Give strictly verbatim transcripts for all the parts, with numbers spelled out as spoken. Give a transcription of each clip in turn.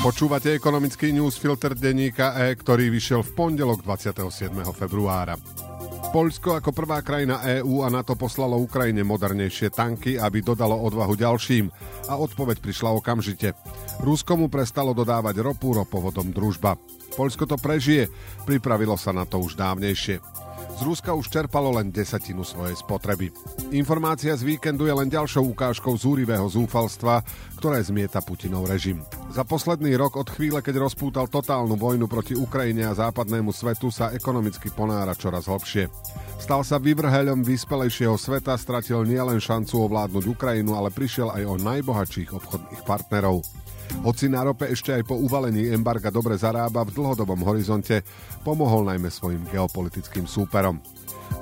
Počúvate ekonomický newsfilter denníka E, ktorý vyšiel v pondelok dvadsiateho siedmeho februára. Poľsko ako prvá krajina E Ú a NATO poslalo Ukrajine modernejšie tanky, aby dodalo odvahu ďalším, a odpoveď prišla okamžite. Ruskomu prestalo dodávať ropu ropovodom Družba. Poľsko to prežije, pripravilo sa na to už dávnejšie. Z Ruska už čerpalo len desatinu svojej spotreby. Informácia z víkendu je len ďalšou ukážkou zúrivého zúfalstva, ktoré zmieta Putinov režim. Za posledný rok od chvíle, keď rozpútal totálnu vojnu proti Ukrajine a západnému svetu, sa ekonomicky ponára čoraz hlbšie. Stal sa vyvrheľom vyspelejšieho sveta, stratil nielen šancu ovládnuť Ukrajinu, ale prišiel aj o najbohatších obchodných partnerov. Hoci na rope ešte aj po uvalení embarga dobre zarába, v dlhodobom horizonte pomohol najmä svojim geopolitickým súperom.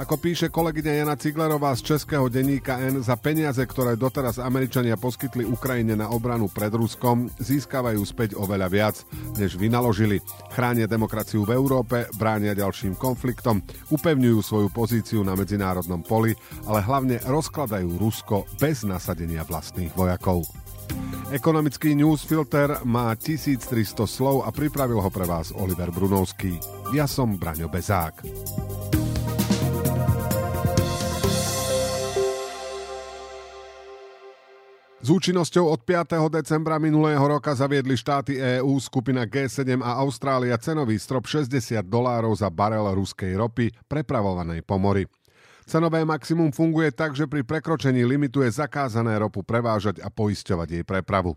Ako píše kolegyňa Jana Ciglerová z Českého denníka N, za peniaze, ktoré doteraz Američania poskytli Ukrajine na obranu pred Ruskom, získavajú späť oveľa viac, než vynaložili. Chránia demokraciu v Európe, bránia ďalším konfliktom, upevňujú svoju pozíciu na medzinárodnom poli, ale hlavne rozkladajú Rusko bez nasadenia vlastných vojakov. Ekonomický newsfilter má tisíctristo slov a pripravil ho pre vás Oliver Brunovský. Ja som Braňo Bezák. S účinnosťou od piateho decembra minulého roka zaviedli štáty E Ú, skupina G sedem a Austrália cenový strop šesťdesiat dolárov za barel ruskej ropy prepravovanej po mori. Cenové maximum funguje tak, že pri prekročení limitu je zakázané ropu prevážať a poisťovať jej prepravu.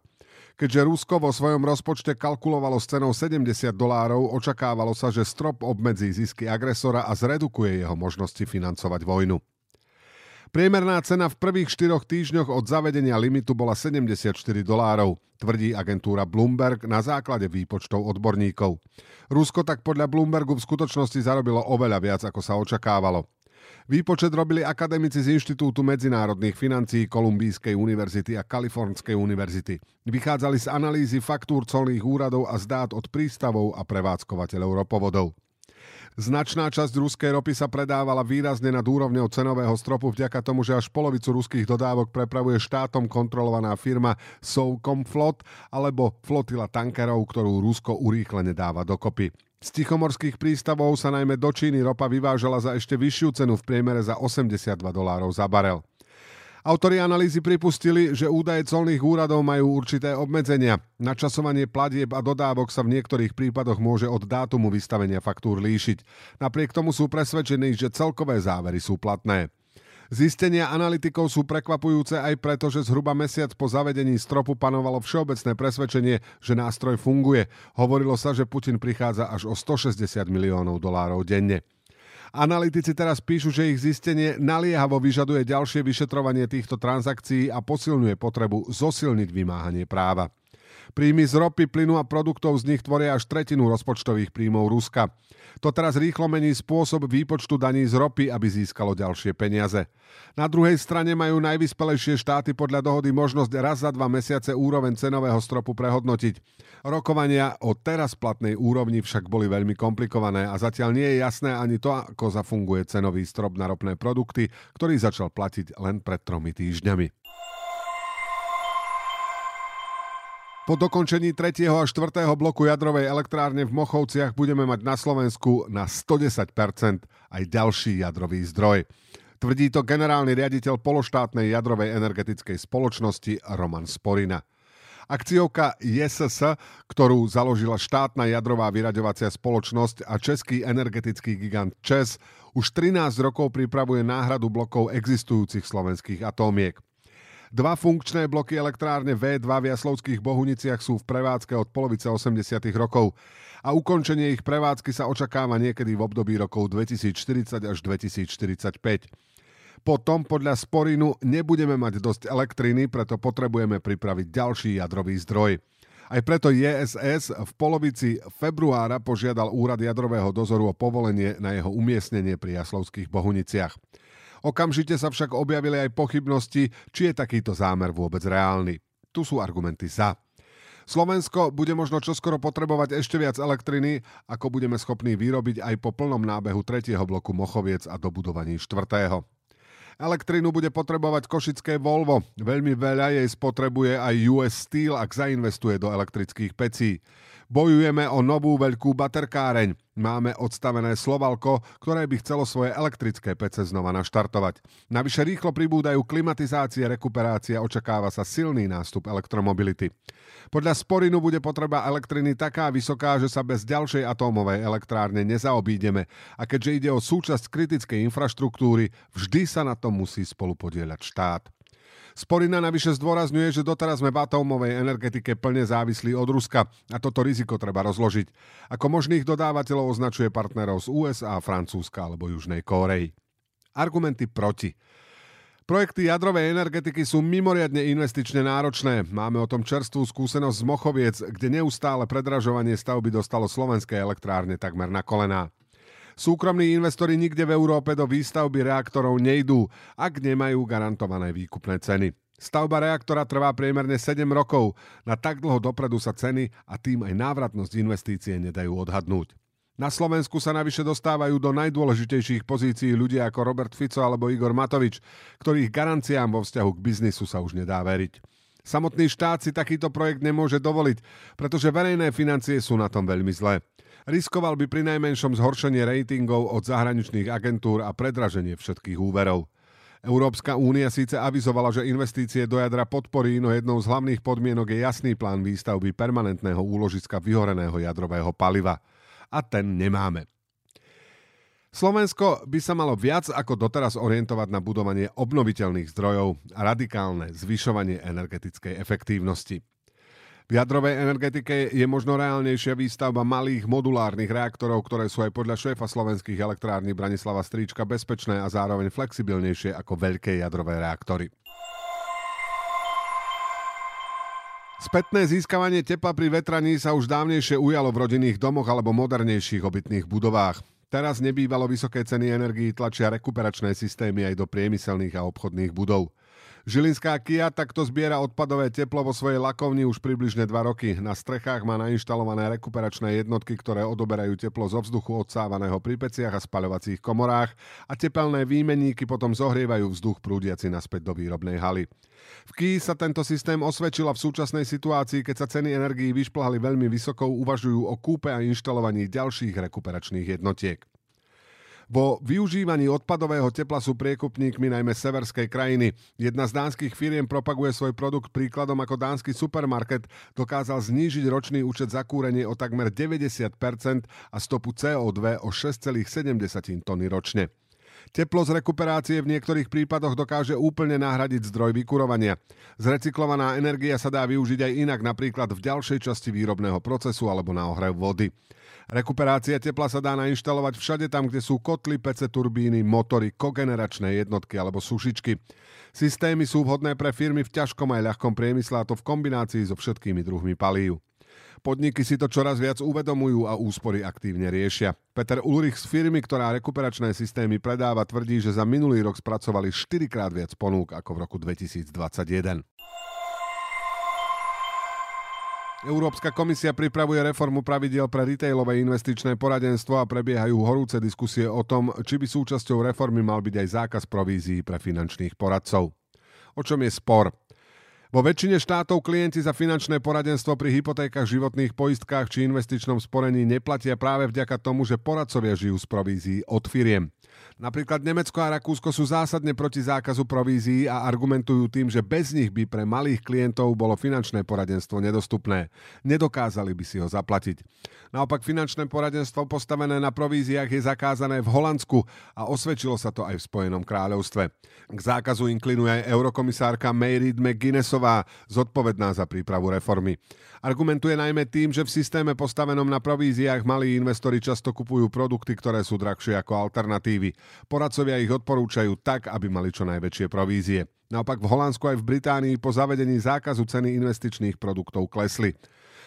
Keďže Rusko vo svojom rozpočte kalkulovalo s cenou sedemdesiat dolárov, očakávalo sa, že strop obmedzí zisky agresora a zredukuje jeho možnosti financovať vojnu. Priemerná cena v prvých štyroch týždňoch od zavedenia limitu bola sedemdesiatštyri dolárov, tvrdí agentúra Bloomberg na základe výpočtov odborníkov. Rusko tak podľa Bloombergu v skutočnosti zarobilo oveľa viac, ako sa očakávalo. Výpočet robili akademici z Inštitútu medzinárodných financií Kolumbijskej univerzity a Kalifornskej univerzity. Vychádzali z analýzy faktúr colných úradov a z dát od prístavov a prevádzkovateľov ropovodov. Značná časť ruskej ropy sa predávala výrazne nad úrovňou cenového stropu vďaka tomu, že až polovicu ruských dodávok prepravuje štátom kontrolovaná firma Sovcomflot alebo flotila tankerov, ktorú Rusko urýchlene dáva dokopy. Z tichomorských prístavov sa najmä do Číny ropa vyvážala za ešte vyššiu cenu, v priemere za osemdesiatdva dolárov za barel. Autori analýzy pripustili, že údaje colných úradov majú určité obmedzenia. Načasovanie platieb a dodávok sa v niektorých prípadoch môže od dátumu vystavenia faktúr líšiť. Napriek tomu sú presvedčení, že celkové závery sú platné. Zistenia analytikov sú prekvapujúce aj preto, že zhruba mesiac po zavedení stropu panovalo všeobecné presvedčenie, že nástroj funguje. Hovorilo sa, že Putin prichádza až o stošesťdesiat miliónov dolárov denne. Analytici teraz píšu, že ich zistenie naliehavo vyžaduje ďalšie vyšetrovanie týchto transakcií a posilňuje potrebu zosilniť vymáhanie práva. Príjmy z ropy, plynu a produktov z nich tvoria až tretinu rozpočtových príjmov Ruska. To teraz rýchlo mení spôsob výpočtu daní z ropy, aby získalo ďalšie peniaze. Na druhej strane majú najvyspelejšie štáty podľa dohody možnosť raz za dva mesiace úroveň cenového stropu prehodnotiť. Rokovania o teraz platnej úrovni však boli veľmi komplikované a zatiaľ nie je jasné ani to, ako zafunguje cenový strop na ropné produkty, ktorý začal platiť len pred tromi týždňami. Po dokončení tretieho a štvrtého bloku jadrovej elektrárne v Mochovciach budeme mať na Slovensku na sto desať percent aj ďalší jadrový zdroj. Tvrdí to generálny riaditeľ pološtátnej jadrovej energetickej spoločnosti Roman Sporina. Akciovka J E S S, ktorú založila štátna jadrová vyraďovacia spoločnosť a český energetický gigant ČEZ, už trinásť rokov pripravuje náhradu blokov existujúcich slovenských atómiek. Dva funkčné bloky elektrárne vé dva v Jaslovských Bohuniciach sú v prevádzke od polovice osemdesiatych rokov a ukončenie ich prevádzky sa očakáva niekedy v období rokov dvetisícštyridsať až dvetisícštyridsaťpäť. Potom podľa Sporinu nebudeme mať dosť elektriny, preto potrebujeme pripraviť ďalší jadrový zdroj. Aj preto J E S S v polovici februára požiadal Úrad jadrového dozoru o povolenie na jeho umiestnenie pri Jaslovských Bohuniciach. Okamžite sa však objavili aj pochybnosti, či je takýto zámer vôbec reálny. Tu sú argumenty za. Slovensko bude možno čoskoro potrebovať ešte viac elektriny, ako budeme schopní vyrobiť aj po plnom nábehu tretieho bloku Mochoviec a dobudovaní štvrtého. Elektrínu bude potrebovať košické Volvo. Veľmi veľa jej spotrebuje aj ú es Steel, ak zainvestuje do elektrických pecí. Bojujeme o novú veľkú baterkáreň. Máme odstavené Slovalko, ktoré by chcelo svoje elektrické pece znova naštartovať. Navyše rýchlo pribúdajú klimatizácie, rekuperácia, očakáva sa silný nástup elektromobility. Podľa Sporinu bude potreba elektriny taká vysoká, že sa bez ďalšej atómovej elektrárne nezaobídeme. A keďže ide o súčasť kritickej infraštruktúry, vždy sa na tom musí spolupodieľať štát. Sporina navyše zdôrazňuje, že doteraz sme v atómovej energetike plne závislí od Ruska a toto riziko treba rozložiť. Ako možných dodávateľov označuje partnerov z ú es á, Francúzska alebo Južnej Kórey. Argumenty proti. Projekty jadrovej energetiky sú mimoriadne investične náročné. Máme o tom čerstvú skúsenosť z Mochoviec, kde neustále predražovanie stavby dostalo slovenské elektrárne takmer na kolená. Súkromní investori nikde v Európe do výstavby reaktorov nejdú, ak nemajú garantované výkupné ceny. Stavba reaktora trvá priemerne sedem rokov. Na tak dlho dopredu sa ceny a tým aj návratnosť investície nedajú odhadnúť. Na Slovensku sa navyše dostávajú do najdôležitejších pozícií ľudia ako Robert Fico alebo Igor Matovič, ktorých garanciám vo vzťahu k biznisu sa už nedá veriť. Samotný štát si takýto projekt nemôže dovoliť, pretože verejné financie sú na tom veľmi zlé. Riskoval by pri najmenšom zhoršenie ratingov od zahraničných agentúr a predraženie všetkých úverov. Európska únia síce avizovala, že investície do jadra podporí, no jednou z hlavných podmienok je jasný plán výstavby permanentného úložiska vyhoreného jadrového paliva. A ten nemáme. Slovensko by sa malo viac ako doteraz orientovať na budovanie obnoviteľných zdrojov a radikálne zvyšovanie energetickej efektívnosti. V jadrovej energetike je možno reálnejšia výstavba malých modulárnych reaktorov, ktoré sú aj podľa šéfa slovenských elektrární Branislava Stríčka bezpečné a zároveň flexibilnejšie ako veľké jadrové reaktory. Spätné získavanie tepla pri vetraní sa už dávnejšie ujalo v rodinných domoch alebo modernejších obytných budovách. Teraz nebývalo vysoké ceny energií tlačia rekuperačné systémy aj do priemyselných a obchodných budov. Žilinská Kia takto zbiera odpadové teplo vo svojej lakovni už približne dva roky. Na strechách má nainštalované rekuperačné jednotky, ktoré odoberajú teplo zo vzduchu odsávaného pri peciach a spaľovacích komorách a tepelné výmenníky potom zohrievajú vzduch prúdiaci naspäť do výrobnej haly. V Kii sa tento systém osvedčil a v súčasnej situácii, keď sa ceny energií vyšplhali veľmi vysoko, uvažujú o kúpe a inštalovaní ďalších rekuperačných jednotiek. Vo využívaní odpadového tepla sú priekupníkmi najmä severskej krajiny. Jedna z dánskych firiem propaguje svoj produkt príkladom, ako dánsky supermarket dokázal znížiť ročný účet za kúrenie o takmer deväťdesiat percent a stopu cé ó dva o šesť celá sedem tony ročne. Teplo z rekuperácie v niektorých prípadoch dokáže úplne nahradiť zdroj vykurovania. Zrecyklovaná energia sa dá využiť aj inak, napríklad v ďalšej časti výrobného procesu alebo na ohrev vody. Rekuperácia tepla sa dá nainštalovať všade tam, kde sú kotly, pece, turbíny, motory, kogeneračné jednotky alebo sušičky. Systémy sú vhodné pre firmy v ťažkom aj ľahkom priemysle, a to v kombinácii so všetkými druhmi palív. Podniky si to čoraz viac uvedomujú a úspory aktívne riešia. Peter Ulrich z firmy, ktorá rekuperačné systémy predáva, tvrdí, že za minulý rok spracovali štyrikrát viac ponúk ako v roku dvetisícdvadsaťjeden. Európska komisia pripravuje reformu pravidiel pre retailové investičné poradenstvo a prebiehajú horúce diskusie o tom, či by súčasťou reformy mal byť aj zákaz provízií pre finančných poradcov. O čom je spor? Vo väčšine štátov klienti za finančné poradenstvo pri hypotékach, životných poistkách či investičnom sporení neplatia práve vďaka tomu, že poradcovia žijú z provízií od firiem. Napríklad Nemecko a Rakúsko sú zásadne proti zákazu provízií a argumentujú tým, že bez nich by pre malých klientov bolo finančné poradenstvo nedostupné. Nedokázali by si ho zaplatiť. Naopak finančné poradenstvo postavené na províziách je zakázané v Holandsku a osvedčilo sa to aj v Spojenom kráľovstve. K zákazu inklinuje aj eurokomisárka Mary Diana McGuinnessová, zodpovedná za prípravu reformy. Argumentuje najmä tým, že v systéme postavenom na províziách malí investori často kupujú produkty, ktoré sú drahšie ako alternatívy. Poradcovia ich odporúčajú tak, aby mali čo najväčšie provízie. Naopak v Holandsku aj v Británii po zavedení zákazu ceny investičných produktov klesli.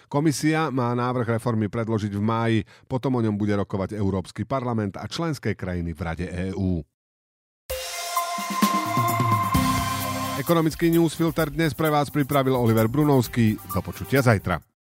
Komisia má návrh reformy predložiť v máji, potom o ňom bude rokovať Európsky parlament a členské krajiny v Rade EÚ. Ekonomický newsfilter dnes pre vás pripravil Oliver Brunovský. Do počutia zajtra.